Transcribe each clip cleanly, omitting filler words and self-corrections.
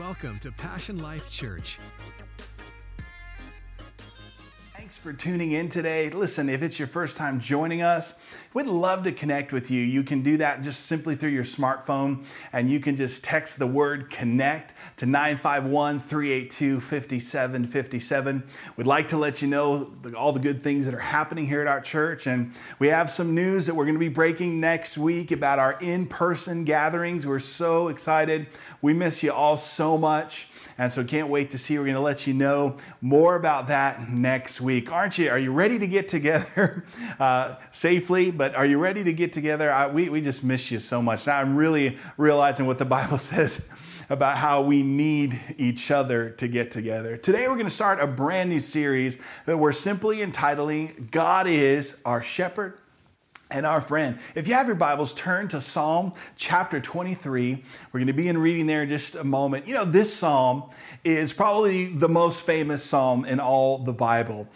Welcome to Passion Life Church. Thanks for tuning in today. Listen, if it's your first time joining us, we'd love to connect with you. You can do that just simply through your smartphone, and you can just text the word connect to 951-382-5757. We'd like to let you know all the good things that are happening here at our church, and we have some news that we're going to be breaking next week about our in-person gatherings. We're so excited. We miss you all so much. And so can't wait to see. We're going to let you know more about that next week. Aren't you? Are you ready to get together safely? But are you ready to get together? We just miss you so much. Now I'm really realizing what the Bible says about how we need each other to get together. Today, we're going to start a brand new series that we're simply entitling God is Our Shepherd and Our Friend. If you have your Bibles, turn to Psalm chapter 23. We're going to begin reading there in just a moment. You know, this psalm is probably the most famous psalm in all the Bible.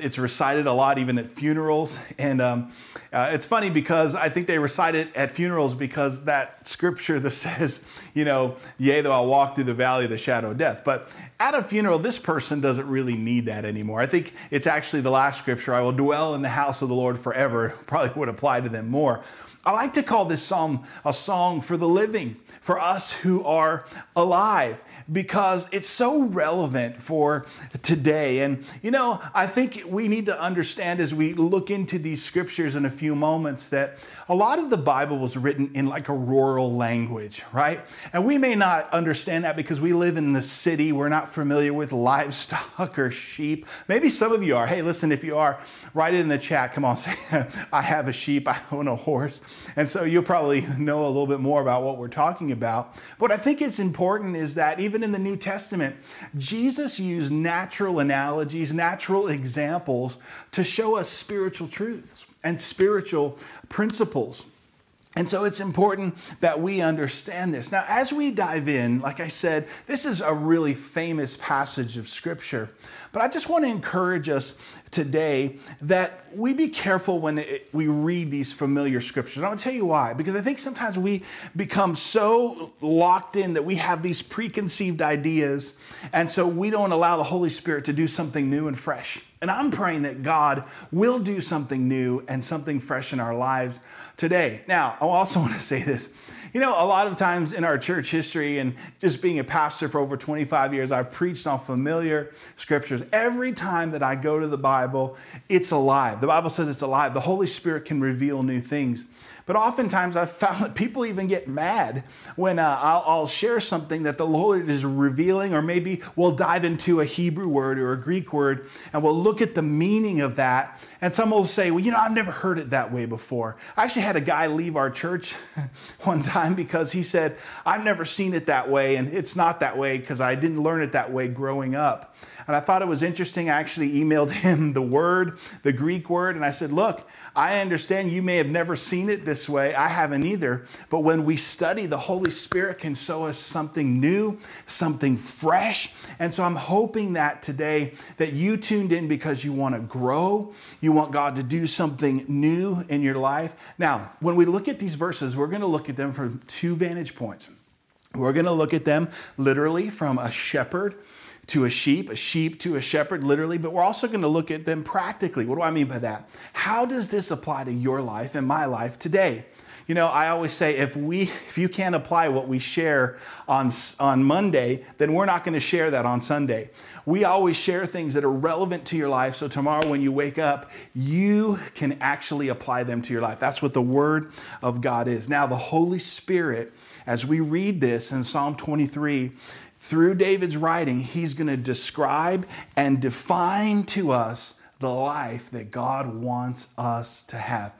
It's recited a lot even at funerals. And it's funny because I think they recite it at funerals because that scripture that says, you know, yea, though I walk through the valley of the shadow of death. But at a funeral, this person doesn't really need that anymore. I think it's actually the last scripture, I will dwell in the house of the Lord forever, would apply to them more. I like to call this psalm a song for the living, for us who are alive, because it's so relevant for today. And, you know, I think we need to understand as we look into these scriptures in a few moments that a lot of the Bible was written in like a rural language, right? And we may not understand that because we live in the city. We're not familiar with livestock or sheep. Maybe some of you are. Hey, listen, if you are, write it in the chat. Come on, say, I have a sheep, I own a horse. And so you'll probably know a little bit more about what we're talking about. But I think it's important is that even in the New Testament, Jesus used natural analogies, natural examples to show us spiritual truths and spiritual principles. And so it's important that we understand this. Now, as we dive in, like I said, this is a really famous passage of Scripture. But I just want to encourage us today that we be careful when we read these familiar scriptures. And I'll tell you why. Because I think sometimes we become so locked in that we have these preconceived ideas. And so we don't allow the Holy Spirit to do something new and fresh. And I'm praying that God will do something new and something fresh in our lives today. Now, I also want to say this. You know, a lot of times in our church history and just being a pastor for over 25 years, I've preached on familiar scriptures. Every time that I go to the Bible, it's alive. The Bible says it's alive. The Holy Spirit can reveal new things. But oftentimes I've found that people even get mad when I'll share something that the Lord is revealing, or maybe we'll dive into a Hebrew word or a Greek word and we'll look at the meaning of that. And some will say, well, you know, I've never heard it that way before. I actually had a guy leave our church one time because he said, I've never seen it that way. And it's not that way because I didn't learn it that way growing up. And I thought it was interesting. I actually emailed him the word, the Greek word. And I said, look, I understand you may have never seen it this way. I haven't either. But when we study, the Holy Spirit can show us something new, something fresh. And so I'm hoping that today that you tuned in because you want to grow. You want God to do something new in your life. Now, when we look at these verses, we're going to look at them from two vantage points. We're going to look at them literally from a shepherd to a sheep to a shepherd, literally, but we're also going to look at them practically. What do I mean by that? How does this apply to your life and my life today? You know, I always say, if you can't apply what we share on Monday, then we're not going to share that on Sunday. We always share things that are relevant to your life. So tomorrow when you wake up, you can actually apply them to your life. That's what the Word of God is. Now, the Holy Spirit, as we read this in Psalm 23, through David's writing, he's going to describe and define to us the life that God wants us to have.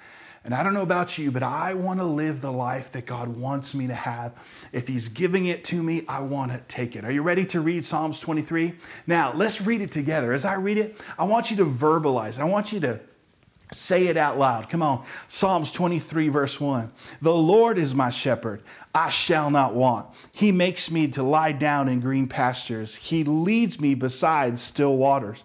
And I don't know about you, but I want to live the life that God wants me to have. If he's giving it to me, I want to take it. Are you ready to read Psalms 23? Now, let's read it together. As I read it, I want you to verbalize it. I want you to say it out loud. Come on. Psalms 23, verse 1. The Lord is my shepherd. I shall not want. He makes me to lie down in green pastures. He leads me beside still waters.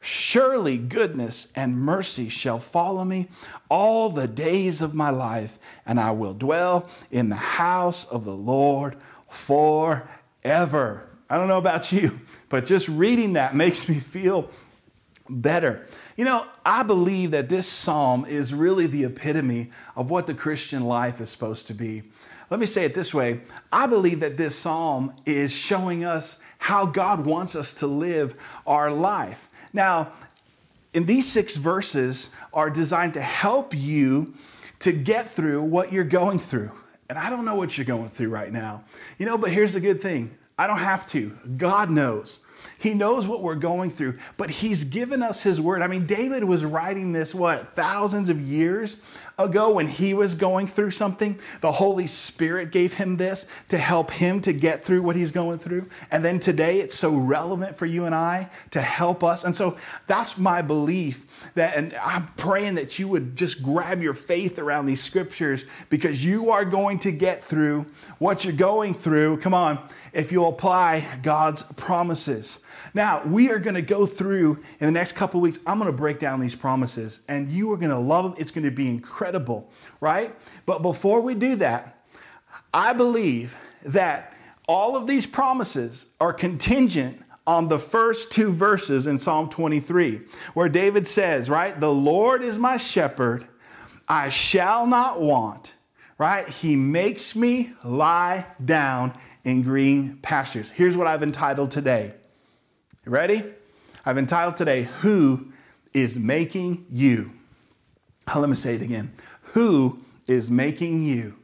Surely goodness and mercy shall follow me all the days of my life, and I will dwell in the house of the Lord forever. I don't know about you, but just reading that makes me feel better. You know, I believe that this psalm is really the epitome of what the Christian life is supposed to be. Let me say it this way. I believe that this psalm is showing us how God wants us to live our life. Now, in these 6 verses are designed to help you to get through what you're going through. And I don't know what you're going through right now. You know, but here's the good thing. I don't have to. God knows. He knows what we're going through, but he's given us his word. I mean, David was writing this, thousands of years ago when he was going through something. The Holy Spirit gave him this to help him to get through what he's going through. And then today it's so relevant for you and I to help us. And so that's my belief that, and I'm praying that you would just grab your faith around these scriptures, because you are going to get through what you're going through. Come on, if you apply God's promises. Now, we are going to go through in the next couple of weeks. I'm going to break down these promises and you are going to love them. It's going to be incredible, right? But before we do that, I believe that all of these promises are contingent on the first 2 verses in Psalm 23, where David says, right, the Lord is my shepherd, I shall not want, right? He makes me lie down in green pastures. Here's what I've entitled today. Ready? I've entitled today, Who is Making You? Let me say it again. Who is making you?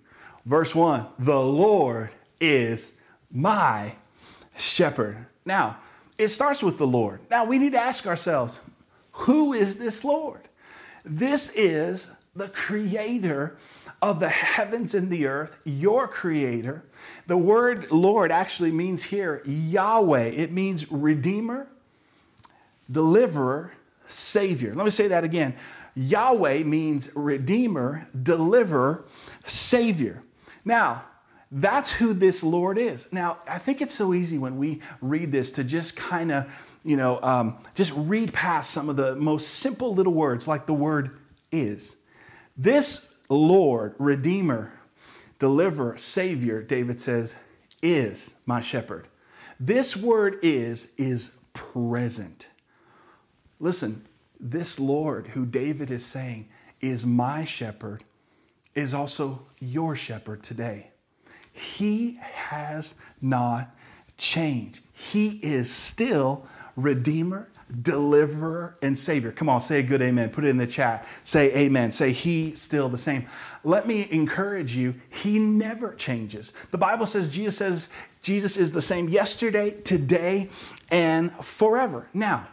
Verse 1, the Lord is my shepherd. Now, it starts with the Lord. Now, we need to ask ourselves, who is this Lord? This is the creator of the heavens and the earth, your creator. The word Lord actually means here, Yahweh. It means redeemer, deliverer, savior. Let me say that again. Yahweh means redeemer, deliverer, savior. Now, that's who this Lord is. Now, I think it's so easy when we read this to just kind of, just read past some of the most simple little words, like the word is. This Lord, Redeemer, Deliverer, Savior, David says, is my shepherd. This word is present. Listen, this Lord who David is saying is my shepherd is also your shepherd today. He has not changed. He is still Redeemer, Deliverer, and Savior. Come on, say a good amen. Put it in the chat. Say amen. Say he's still the same. Let me encourage you. He never changes. The Bible says Jesus is the same yesterday, today, and forever. Now,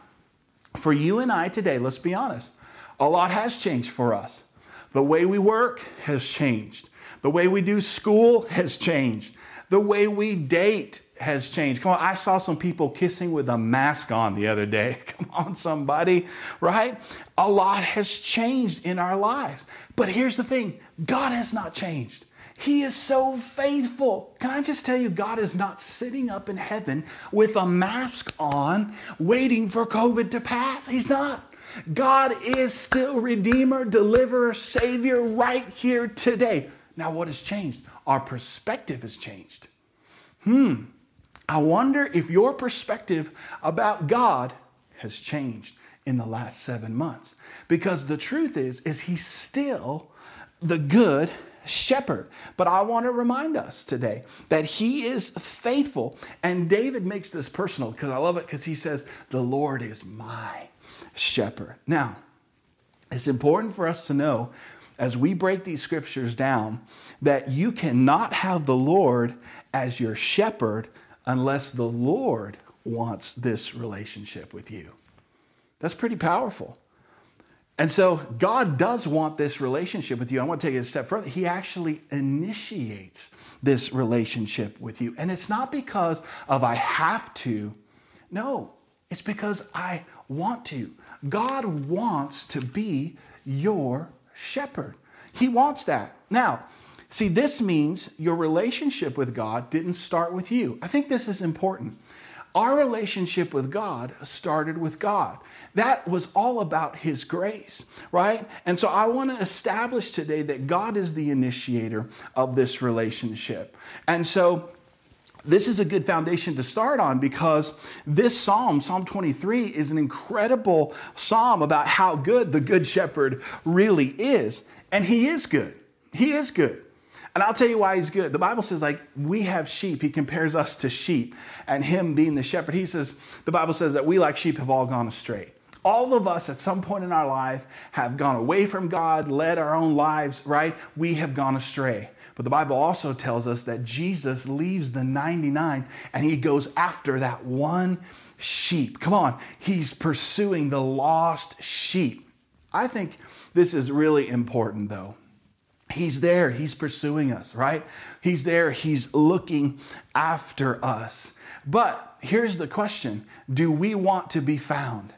for you and I today, let's be honest. A lot has changed for us. The way we work has changed. The way we do school has changed. The way we date has changed. Come on, I saw some people kissing with a mask on the other day. Come on, somebody, right? A lot has changed in our lives. But here's the thing, God has not changed. He is so faithful. Can I just tell you, God is not sitting up in heaven with a mask on, waiting for COVID to pass. He's not. God is still Redeemer, Deliverer, Savior right here today. Now, what has changed? Our perspective has changed. I wonder if your perspective about God has changed in the last 7 months. Because the truth is he's still the good shepherd. But I want to remind us today that he is faithful. And David makes this personal because I love it, because he says, the Lord is my shepherd. Now, it's important for us to know, as we break these scriptures down, that you cannot have the Lord as your shepherd unless the Lord wants this relationship with you. That's pretty powerful. And so God does want this relationship with you. I want to take it a step further. He actually initiates this relationship with you. And it's not because of I have to. No, it's because I want to. God wants to be your shepherd. He wants that. Now, see, this means your relationship with God didn't start with you. I think this is important. Our relationship with God started with God. That was all about His grace, right? And so I want to establish today that God is the initiator of this relationship. And so this is a good foundation to start on, because this psalm, Psalm 23, is an incredible psalm about how good the Good Shepherd really is. And He is good. He is good. And I'll tell you why He's good. The Bible says, like, we have sheep. He compares us to sheep, and Him being the shepherd. He says, the Bible says that we, like sheep, have all gone astray. All of us at some point in our life have gone away from God, led our own lives, right? We have gone astray. But the Bible also tells us that Jesus leaves the 99 and He goes after that one sheep. Come on. He's pursuing the lost sheep. I think this is really important, though. He's there. He's pursuing us, right? He's there. He's looking after us. But here's the question. Do we want to be found?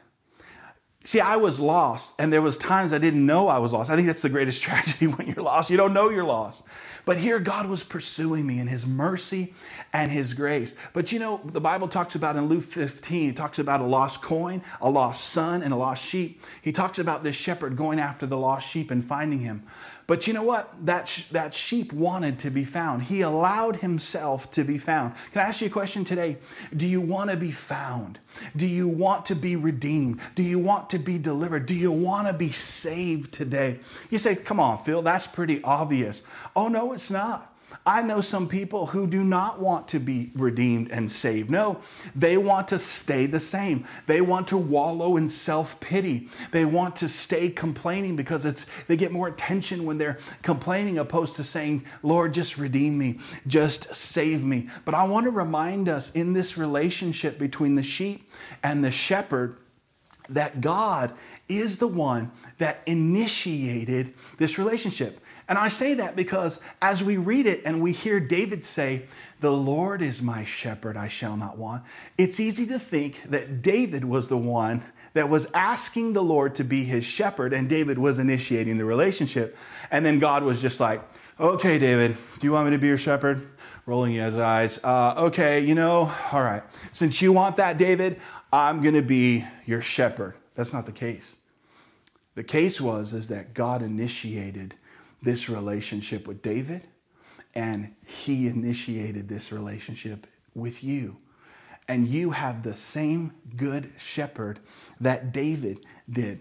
See, I was lost, and there was times I didn't know I was lost. I think that's the greatest tragedy, when you're lost. You don't know you're lost. But here God was pursuing me in His mercy and His grace. But you know, the Bible talks about in Luke 15, it talks about a lost coin, a lost son, and a lost sheep. He talks about this shepherd going after the lost sheep and finding him. But you know what? That sheep wanted to be found. He allowed himself to be found. Can I ask you a question today? Do you want to be found? Do you want to be redeemed? Do you want to be delivered? Do you want to be saved today? You say, come on, Phil, that's pretty obvious. Oh, no, it's not. I know some people who do not want to be redeemed and saved. No, they want to stay the same. They want to wallow in self-pity. They want to stay complaining, because they get more attention when they're complaining, opposed to saying, Lord, just redeem me, just save me. But I want to remind us in this relationship between the sheep and the shepherd that God is the one that initiated this relationship. And I say that because as we read it and we hear David say, the Lord is my shepherd, I shall not want. It's easy to think that David was the one that was asking the Lord to be his shepherd, and David was initiating the relationship. And then God was just like, okay, David, do you want me to be your shepherd? Rolling his eyes. Okay, you know, all right. Since you want that, David, I'm going to be your shepherd. That's not the case. The case was that God initiated this relationship with David, and He initiated this relationship with you. And you have the same good shepherd that David did.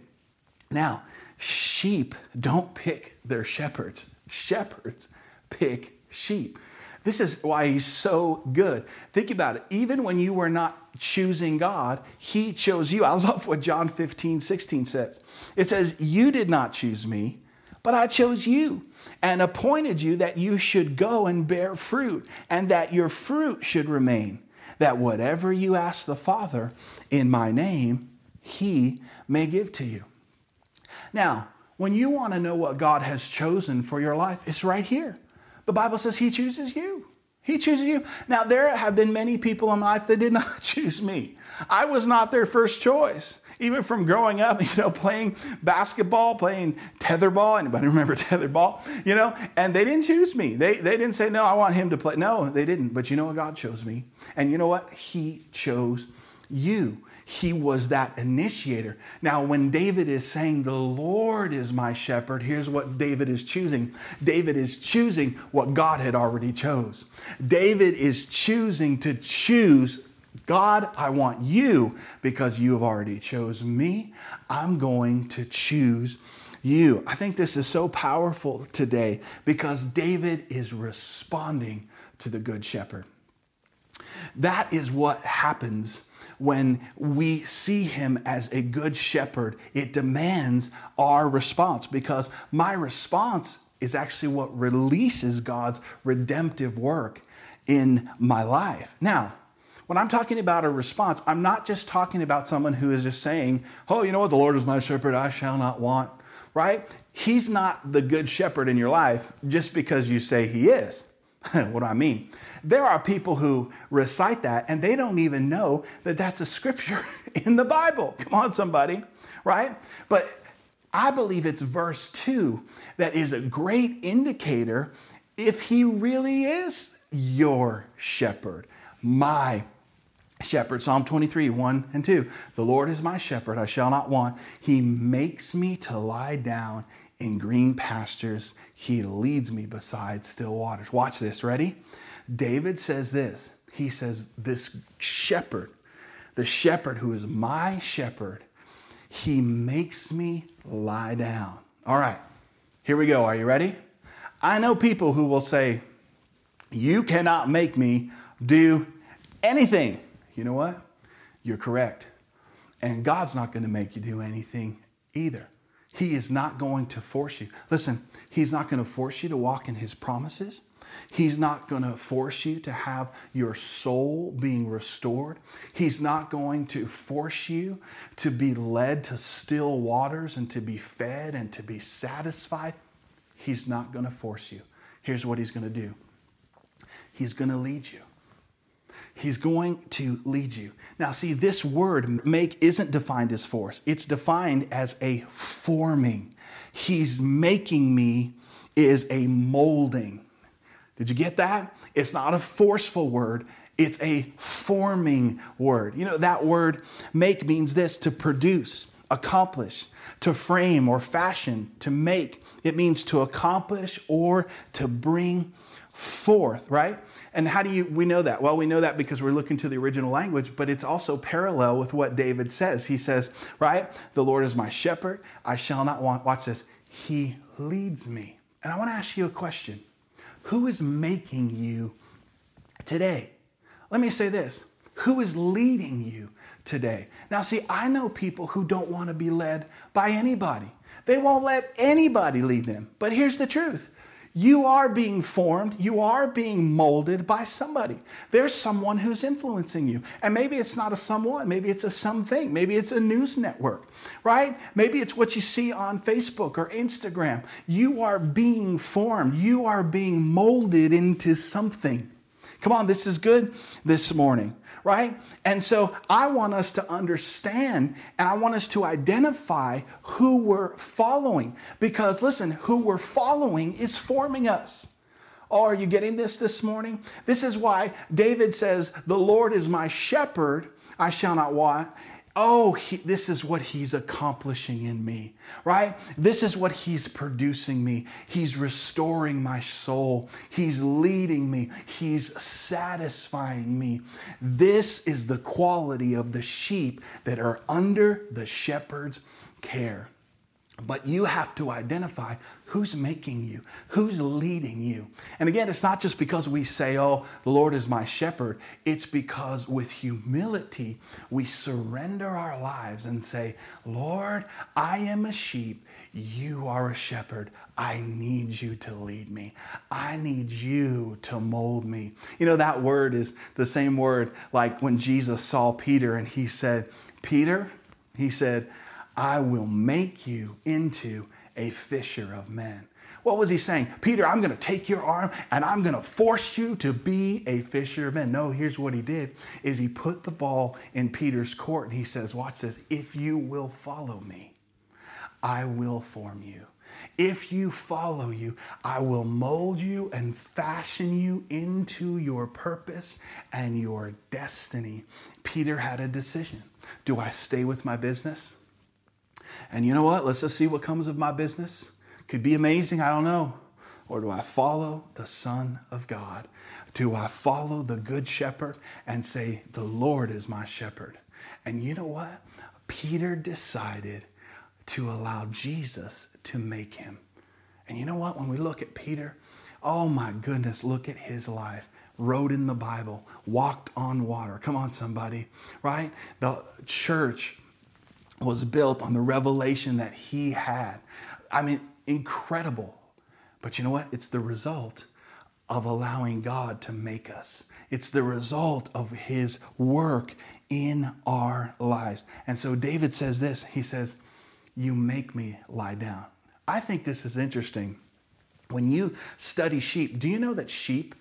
Now, sheep don't pick their shepherds. Shepherds pick sheep. This is why He's so good. Think about it. Even when you were not choosing God, He chose you. I love what John 15:16 says. It says, you did not choose me, but I chose you and appointed you that you should go and bear fruit, and that your fruit should remain, that whatever you ask the Father in my name, He may give to you. Now, when you want to know what God has chosen for your life, it's right here. The Bible says He chooses you. He chooses you. Now, there have been many people in my life that did not choose me. I was not their first choice. Even from growing up, you know, playing basketball, playing tetherball. Anybody remember tetherball? You know, and they didn't choose me. They didn't say, no, I want him to play. No, they didn't. But you know what? God chose me. And you know what? He chose you. He was that initiator. Now, when David is saying, the Lord is my shepherd, here's what David is choosing. David is choosing what God had already chose. David is choosing to choose God, I want you, because you have already chose me. I'm going to choose you. I think this is so powerful today, because David is responding to the Good Shepherd. That is what happens when we see Him as a Good Shepherd. It demands our response, because my response is actually what releases God's redemptive work in my life. Now, When I'm talking about a response, I'm not just talking about someone who is just saying, oh, you know what? The Lord is my shepherd. I shall not want, right? He's not the good shepherd in your life just because you say he is. What do I mean? There are people who recite that and they don't even know that that's a scripture in the Bible. Come on, somebody, right? But I believe it's verse 2 that is a great indicator if he really is your shepherd, my shepherd. Psalm 23, 1 and 2. The Lord is my shepherd, I shall not want. He makes me to lie down in green pastures. He leads me beside still waters. Watch this. Ready? David says this. He says, this shepherd, the shepherd who is my shepherd, he makes me lie down. All right, here we go. Are you ready? I know people who will say, you cannot make me do anything. You know what? You're correct. And God's not going to make you do anything either. He is not going to force you. Listen, he's not going to force you to walk in his promises. He's not going to force you to have your soul being restored. He's not going to force you to be led to still waters and to be fed and to be satisfied. He's not going to force you. Here's what he's going to do. He's going to lead you. He's going to lead you. Now, see, this word make isn't defined as force. It's defined as a forming. He's making me is a molding. Did you get that? It's not a forceful word. It's a forming word. You know, that word make means this, to produce, accomplish, to frame or fashion, to make. It means to accomplish or to bring forth, right? And how do we know that? Well, we know that because we're looking to the original language, but it's also parallel with what David says. He says, right? The Lord is my shepherd. I shall not want. Watch this. He leads me. And I want to ask you a question. Who is making you today? Let me say this. Who is leading you today? Now, see, I know people who don't want to be led by anybody. They won't let anybody lead them. But here's the truth. You are being formed. You are being molded by somebody. There's someone who's influencing you. And maybe it's not a someone. Maybe it's a something. Maybe it's a news network, right? Maybe it's what you see on Facebook or Instagram. You are being formed. You are being molded into something. Come on, this is good this morning, right? And so I want us to understand and I want us to identify who we're following because listen, who we're following is forming us. Oh, are you getting this morning? This is why David says, the Lord is my shepherd, I shall not want. Oh, this is what he's accomplishing in me, right? This is what he's producing me. He's restoring my soul. He's leading me. He's satisfying me. This is the quality of the sheep that are under the shepherd's care. But you have to identify who's making you, who's leading you. And again, it's not just because we say, oh, the Lord is my shepherd. It's because with humility, we surrender our lives and say, Lord, I am a sheep. You are a shepherd. I need you to lead me. I need you to mold me. You know, that word is the same word like when Jesus saw Peter and he said, Peter, he said, I will make you into a fisher of men. What was he saying? Peter, I'm going to take your arm and I'm going to force you to be a fisher of men. No, here's what he did is he put the ball in Peter's court and he says, watch this. If you will follow me, I will form you. If you follow you, I will mold you and fashion you into your purpose and your destiny. Peter had a decision. Do I stay with my business? And you know what? Let's just see what comes of my business. Could be amazing. I don't know. Or do I follow the Son of God? Do I follow the Good Shepherd and say, the Lord is my shepherd? And you know what? Peter decided to allow Jesus to make him. And you know what? When we look at Peter, oh my goodness, look at his life. Wrote in the Bible, walked on water. Come on, somebody, right? The church was built on the revelation that he had. I mean, incredible. But you know what? It's the result of allowing God to make us. It's the result of his work in our lives. And so David says this, he says, "You make me lie down." I think this is interesting. When you study sheep, do you know that sheep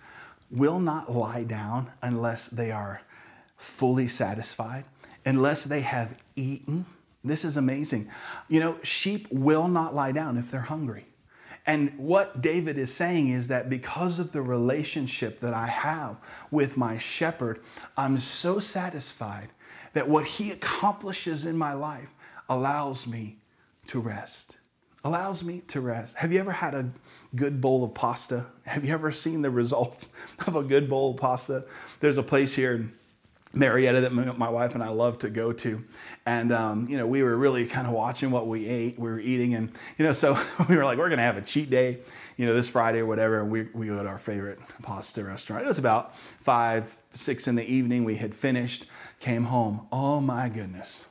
will not lie down unless they are fully satisfied, unless they have eaten? This is amazing. You know, sheep will not lie down if they're hungry. And what David is saying is that because of the relationship that I have with my shepherd, I'm so satisfied that what he accomplishes in my life allows me to rest. Allows me to rest. Have you ever had a good bowl of pasta? Have you ever seen the results of a good bowl of pasta? There's a place here in Marietta that my wife and I love to go to. And, we were really kind of watching what we ate. We were eating and, so we were like, we're going to have a cheat day, this Friday or whatever. And we go to our favorite pasta restaurant. It was about 5, 6 in the evening. We had finished, came home. Oh my goodness.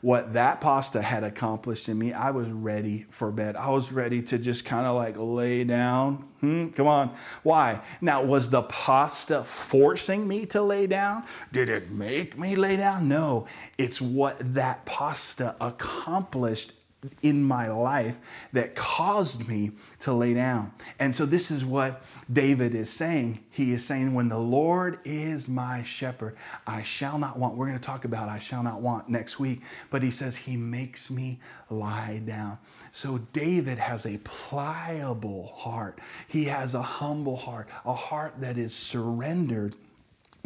What that pasta had accomplished in me, I was ready for bed. I was ready to just kind of like lay down. Come on. Why? Now, was the pasta forcing me to lay down? Did it make me lay down? No, it's what that pasta accomplished in my life that caused me to lay down. And so this is what David is saying. He is saying, when the Lord is my shepherd, I shall not want. We're going to talk about I shall not want next week, but he says he makes me lie down. So David has a pliable heart. He has a humble heart, a heart that is surrendered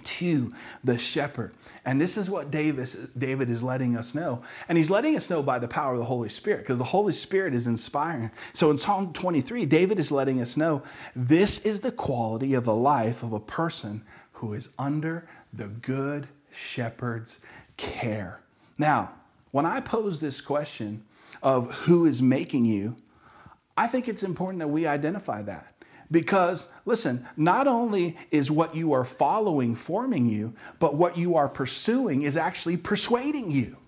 to the shepherd. And this is what David is letting us know. And he's letting us know by the power of the Holy Spirit, because the Holy Spirit is inspiring. So in Psalm 23, David is letting us know this is the quality of a life of a person who is under the good shepherd's care. Now, when I pose this question of who is making you, I think it's important that we identify that. Because, listen, not only is what you are following forming you, but what you are pursuing is actually persuading you.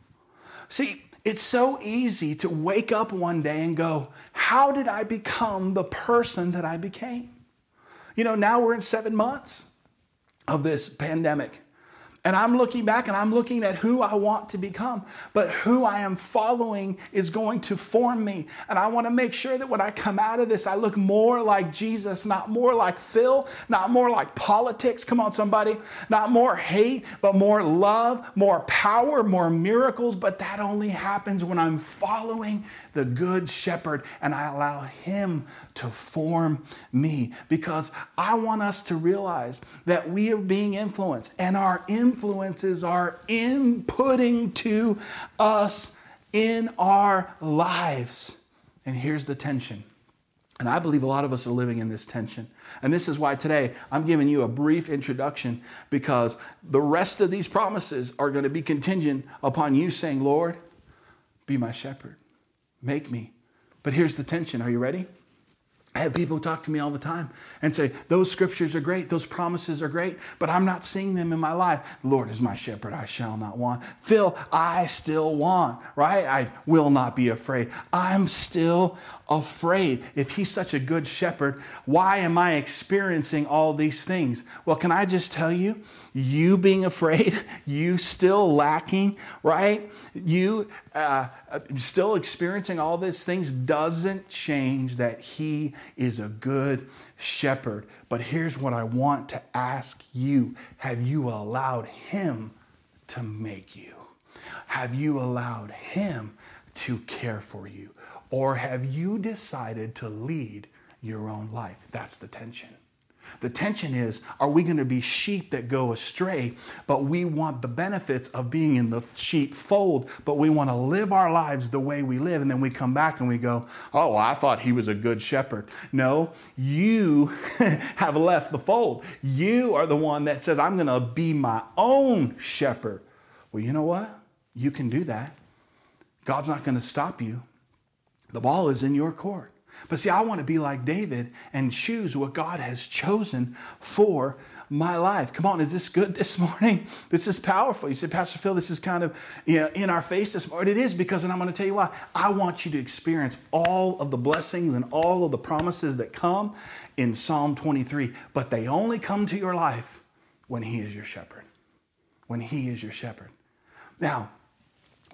See, it's so easy to wake up one day and go, how did I become the person that I became? Now we're in 7 months of this pandemic. And I'm looking back and I'm looking at who I want to become, but who I am following is going to form me. And I want to make sure that when I come out of this, I look more like Jesus, not more like Phil, not more like politics. Come on, somebody. Not more hate, but more love, more power, more miracles. But that only happens when I'm following the good shepherd and I allow him to form me, because I want us to realize that we are being influenced and our influences are inputting to us in our lives. And here's the tension. And I believe a lot of us are living in this tension. And this is why today I'm giving you a brief introduction, because the rest of these promises are going to be contingent upon you saying, Lord, be my shepherd, make me. But here's the tension. Are you ready? I have people talk to me all the time and say, those scriptures are great, those promises are great, but I'm not seeing them in my life. The Lord is my shepherd, I shall not want. Phil, I still want, right? I will not be afraid. I'm still afraid. If he's such a good shepherd, why am I experiencing all these things? Well, can I just tell you, you being afraid, you still lacking, right? You still experiencing all these things doesn't change that he is a good shepherd. But here's what I want to ask you. Have you allowed him to make you? Have you allowed him to care for you? Or have you decided to lead your own life? That's the tension. The tension is, are we going to be sheep that go astray, but we want the benefits of being in the sheep fold, but we want to live our lives the way we live, and then we come back and we go, oh, I thought he was a good shepherd. No, you have left the fold. You are the one that says, I'm going to be my own shepherd. Well, you know what? You can do that. God's not going to stop you. The ball is in your court. But see, I want to be like David and choose what God has chosen for my life. Come on, is this good this morning? This is powerful. You said, Pastor Phil, this is kind of in our face this morning. It is, because, and I'm going to tell you why, I want you to experience all of the blessings and all of the promises that come in Psalm 23, but they only come to your life when he is your shepherd, when he is your shepherd. Now,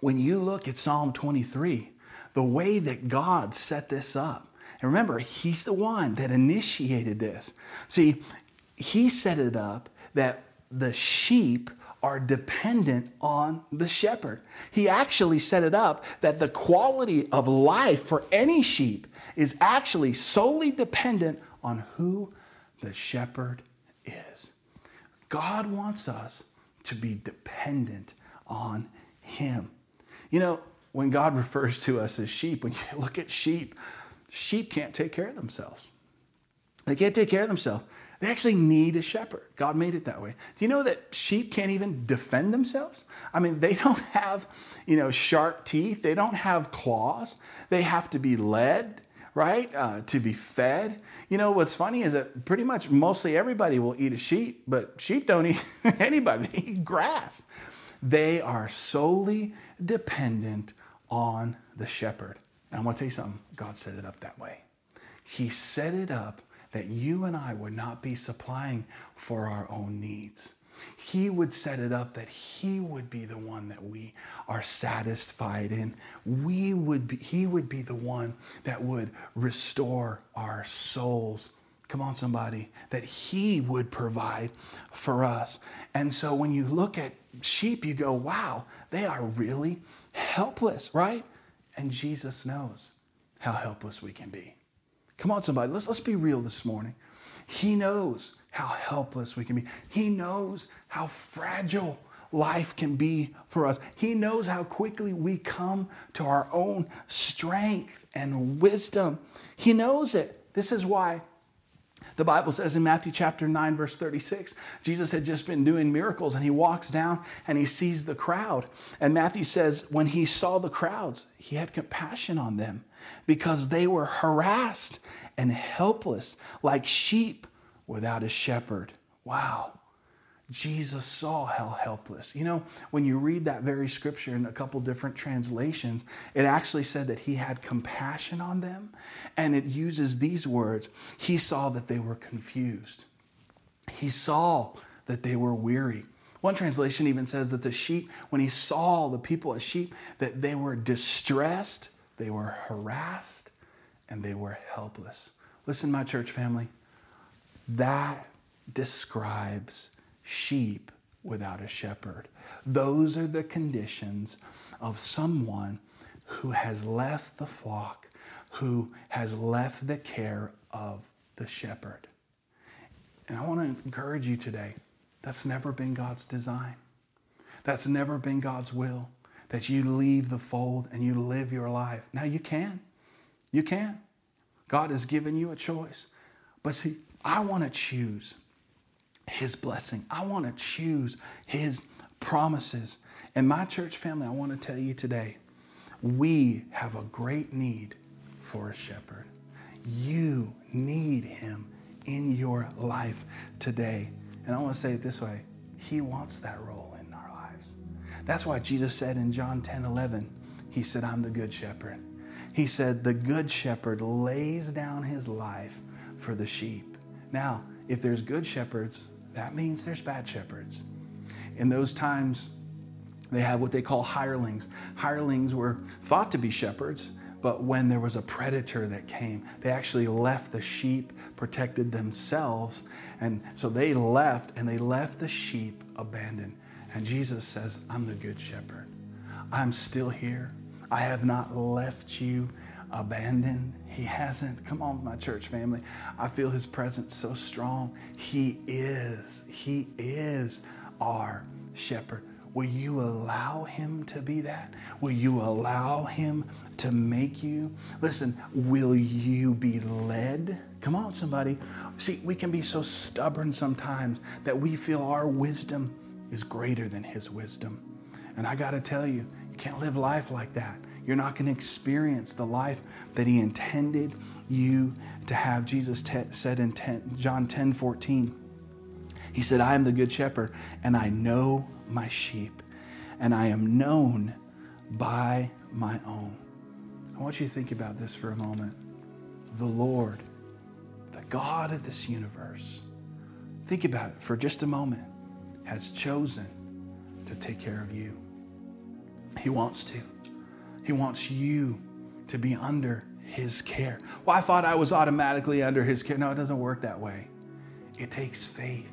when you look at Psalm 23, the way that God set this up, and remember, he's the one that initiated this. See, he set it up that the sheep are dependent on the shepherd. He actually set it up that the quality of life for any sheep is actually solely dependent on who the shepherd is. God wants us to be dependent on him. You know, when God refers to us as sheep, when you look at sheep, sheep can't take care of themselves. They can't take care of themselves. They actually need a shepherd. God made it that way. Do you know that sheep can't even defend themselves? I mean, they don't have, sharp teeth. They don't have claws. They have to be led, right? To be fed. You know, what's funny is that pretty much mostly everybody will eat a sheep, but sheep don't eat anybody. They eat grass. They are solely dependent on the shepherd. And I'm going to tell you something. God set it up that way. He set it up that you and I would not be supplying for our own needs. He would set it up that he would be the one that we are satisfied in. He would be the one that would restore our souls. Come on, somebody, that he would provide for us. And so when you look at sheep, you go, wow, they are really helpless, right? And Jesus knows how helpless we can be. Come on, somebody, let's be real this morning. He knows how helpless we can be. He knows how fragile life can be for us. He knows how quickly we come to our own strength and wisdom. He knows it. This is why the Bible says in Matthew chapter 9, verse 36, Jesus had just been doing miracles, and he walks down and he sees the crowd. And Matthew says, when he saw the crowds, he had compassion on them, because they were harassed and helpless like sheep without a shepherd. Wow. Jesus saw how helpless. You know, when you read that very scripture in a couple different translations, it actually said that he had compassion on them. And it uses these words. He saw that they were confused. He saw that they were weary. One translation even says that the sheep, when he saw the people as sheep, that they were distressed, they were harassed, and they were helpless. Listen, my church family, that describes sheep without a shepherd. Those are the conditions of someone who has left the flock, who has left the care of the shepherd. And I want to encourage you today, that's never been God's design. That's never been God's will, that you leave the fold and you live your life. Now you can. You can. God has given you a choice. But see, I want to choose his blessing. I want to choose his promises. And my church family, I want to tell you today, we have a great need for a shepherd. You need him in your life today. And I want to say it this way. He wants that role in our lives. That's why Jesus said in John 10:11, he said, I'm the good shepherd. He said, the good shepherd lays down his life for the sheep. Now, if there's good shepherds, that means there's bad shepherds. In those times, they have what they call hirelings. Hirelings were thought to be shepherds, but when there was a predator that came, they actually left the sheep, protected themselves, and so they left, and they left the sheep abandoned. And Jesus says, I'm the good shepherd. I'm still here. I have not left you abandoned. He hasn't. Come on, my church family. I feel his presence so strong. He is our shepherd. Will you allow him to be that? Will you allow him to make you? Listen, will you be led? Come on, somebody. See, we can be so stubborn sometimes that we feel our wisdom is greater than his wisdom. And I got to tell you, you can't live life like that. You're not going to experience the life that he intended you to have. Jesus said in John 10:14, He said, I am the good shepherd, and I know my sheep, and I am known by my own. I want you to think about this for a moment. The Lord, the God of this universe, think about it for just a moment, has chosen to take care of you. He wants to. He wants you to be under his care. Well, I thought I was automatically under his care. No, it doesn't work that way. It takes faith.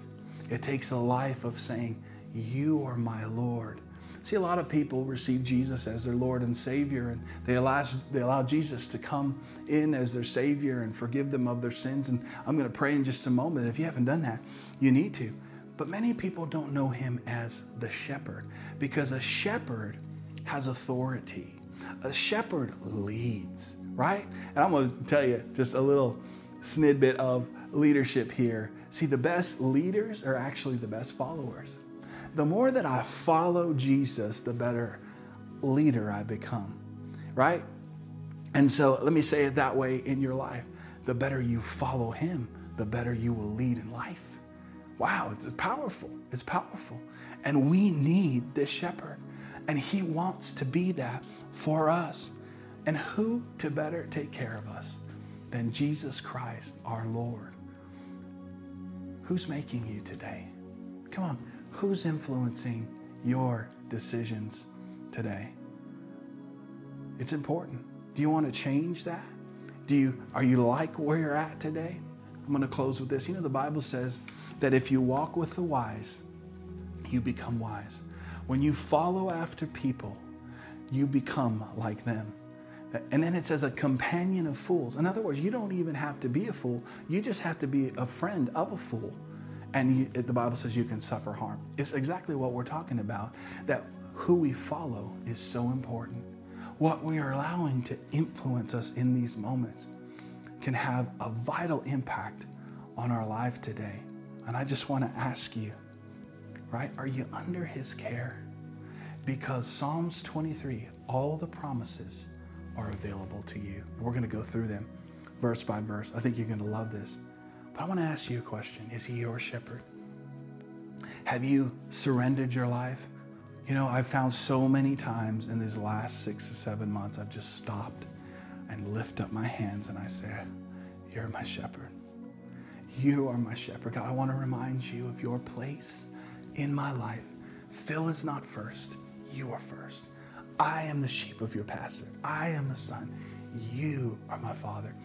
It takes a life of saying, you are my Lord. See, a lot of people receive Jesus as their Lord and Savior, and they allow Jesus to come in as their Savior and forgive them of their sins. And I'm going to pray in just a moment. If you haven't done that, you need to. But many people don't know him as the shepherd, because a shepherd has authority. A shepherd leads, right? And I'm going to tell you just a little snidbit of leadership here. See, the best leaders are actually the best followers. The more that I follow Jesus, the better leader I become, right? And so let me say it that way in your life. The better you follow him, the better you will lead in life. Wow, it's powerful. It's powerful. And we need this shepherd. And he wants to be that for us. And who to better take care of us than Jesus Christ, our Lord? Who's making you today? Come on. Who's influencing your decisions today? It's important. Do you want to change that? Are you like where you're at today? I'm going to close with this. You know, the Bible says that if you walk with the wise, you become wise. When you follow after people, you become like them. And then it says a companion of fools. In other words, you don't even have to be a fool. You just have to be a friend of a fool. And the Bible says you can suffer harm. It's exactly what we're talking about, that who we follow is so important. What we are allowing to influence us in these moments can have a vital impact on our life today. And I just want to ask you, right? Are you under his care? Because Psalms 23, all the promises are available to you. And we're going to go through them verse by verse. I think you're going to love this. But I want to ask you a question. Is he your shepherd? Have you surrendered your life? You know, I've found so many times in these last 6 to 7 months, I've just stopped and lift up my hands and I say, you're my shepherd. You are my shepherd. God, I want to remind you of your place in my life. Phil is not first. You are first. I am the sheep of your pasture. I am the son. You are my father.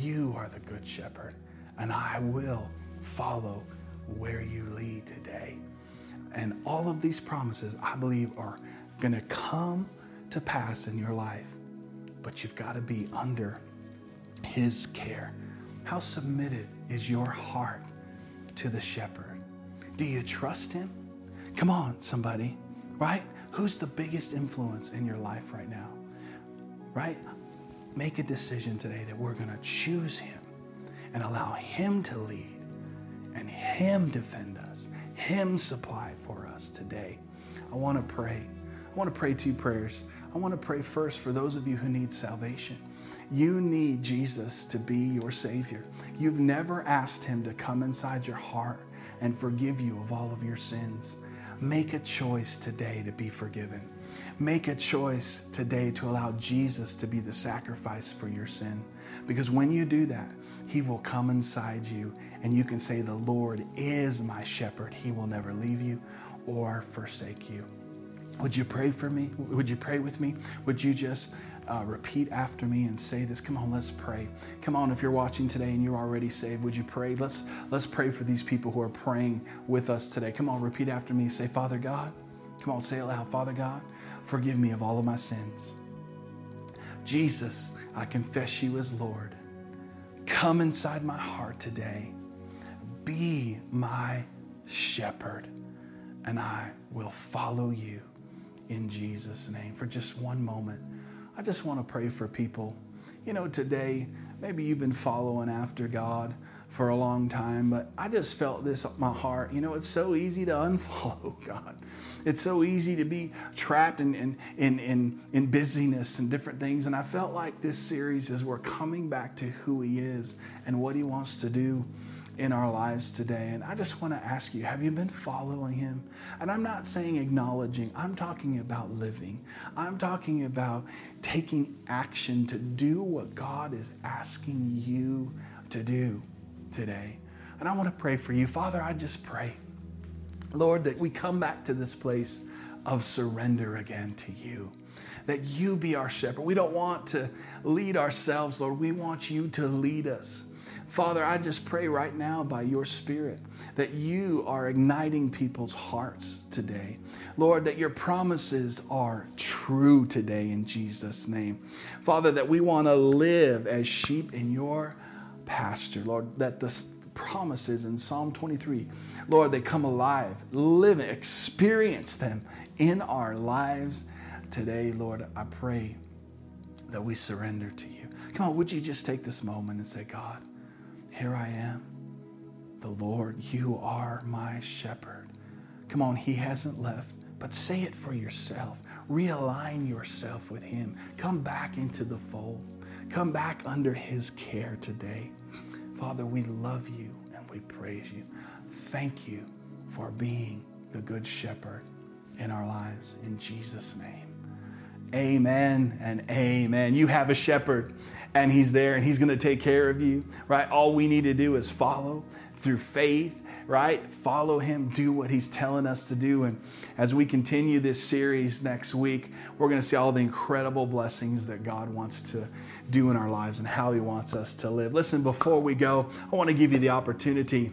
You are the good shepherd. And I will follow where you lead today. And all of these promises, I believe, are going to come to pass in your life. But you've got to be under his care. How submitted is your heart to the shepherd? Do you trust him? Come on, somebody, right? Who's the biggest influence in your life right now, right? Make a decision today that we're going to choose him and allow him to lead and him defend us, him supply for us today. I want to pray. I want to pray two prayers. I want to pray first for those of you who need salvation. You need Jesus to be your Savior. You've never asked him to come inside your heart and forgive you of all of your sins. Make a choice today to be forgiven. Make a choice today to allow Jesus to be the sacrifice for your sin. Because when you do that, he will come inside you and you can say, the Lord is my shepherd. He will never leave you or forsake you. Would you pray for me? Would you pray with me? Would you just repeat after me and say this? Come on, let's pray. Come on, if you're watching today and you're already saved, would you pray? Let's pray for these people who are praying with us today. Come on, repeat after me. Say, Father God. Come on, say it loud. Father God, forgive me of all of my sins. Jesus, I confess you as Lord. Come inside my heart today. Be my shepherd, and I will follow you in Jesus' name. For just one moment, I just want to pray for people. You know, today, maybe you've been following after God for a long time, but I just felt this in my heart. You know, it's so easy to unfollow God. It's so easy to be trapped in busyness and different things. And I felt like this series is we're coming back to who he is and what he wants to do in our lives today. And I just want to ask you, have you been following him? And I'm not saying acknowledging. I'm talking about living. I'm talking about taking action to do what God is asking you to do today. And I want to pray for you. Father, I just pray, Lord, that we come back to this place of surrender again to you, that you be our shepherd. We don't want to lead ourselves, Lord. We want you to lead us. Father, I just pray right now by your Spirit that you are igniting people's hearts today. Lord, that your promises are true today in Jesus' name. Father, that we want to live as sheep in your pasture, Lord, that the promises in Psalm 23, Lord, they come alive, live and experience them in our lives today. Lord, I pray that we surrender to you. Come on, would you just take this moment and say, God, here I am. The Lord, you are my shepherd. Come on, he hasn't left, but say it for yourself. Realign yourself with him. Come back into the fold. Come back under his care today. Father, we love you and we praise you. Thank you for being the good shepherd in our lives. In Jesus' name, amen and amen. You have a shepherd and he's there and he's going to take care of you, right? All we need to do is follow through faith, right? Follow him, do what he's telling us to do. And as we continue this series next week, we're going to see all the incredible blessings that God wants to do in our lives and how he wants us to live. Listen, before we go, I want to give you the opportunity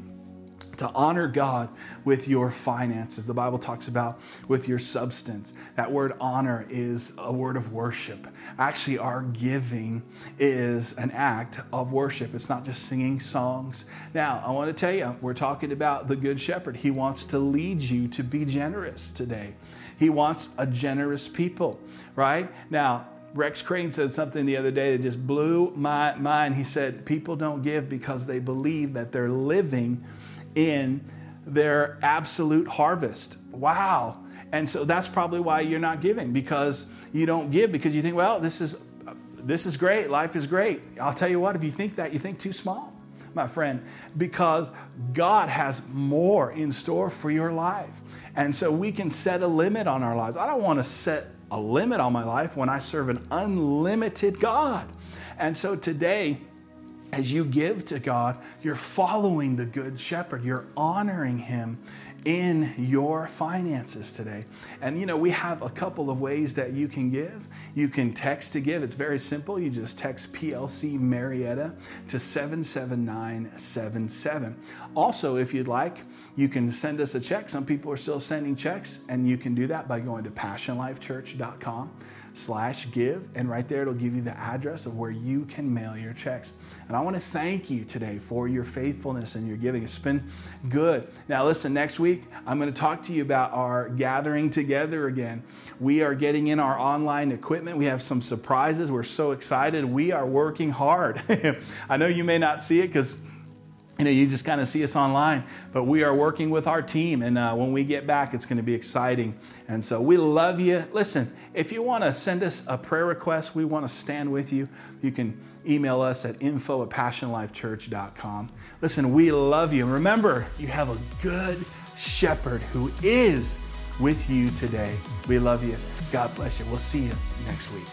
to honor God with your finances. The Bible talks about with your substance. That word honor is a word of worship. Actually, our giving is an act of worship. It's not just singing songs. Now, I want to tell you, we're talking about the Good Shepherd. He wants to lead you to be generous today. He wants a generous people, right? Now, Rex Crane said something the other day that just blew my mind. He said, people don't give because they believe that they're living in their absolute harvest. Wow. And so that's probably why you're not giving, because you don't give because you think, well, this is great. Life is great. I'll tell you what, if you think that, you think too small, my friend, because God has more in store for your life. And so we can set a limit on our lives. I don't want to set a limit on my life when I serve an unlimited God. And so today, as you give to God, you're following the Good Shepherd. You're honoring him in your finances today. And, you know, we have a couple of ways that you can give. You can text to give. It's very simple. You just text PLC Marietta to 77977. Also, if you'd like, you can send us a check. Some people are still sending checks, and you can do that by going to PassionLifeChurch.com/give, and right there it'll give you the address of where you can mail your checks. And I want to thank you today for your faithfulness and your giving. It's been good. Now listen, next week I'm going to talk to you about our gathering together again. We are getting in our online equipment. We have some surprises. We're so excited. We are working hard. I know you may not see it because you just kind of see us online, but we are working with our team. And when we get back, it's going to be exciting. And so we love you. Listen, if you want to send us a prayer request, we want to stand with you. You can email us at info@passionlifechurch.com. Listen, we love you. And remember, you have a good shepherd who is with you today. We love you. God bless you. We'll see you next week.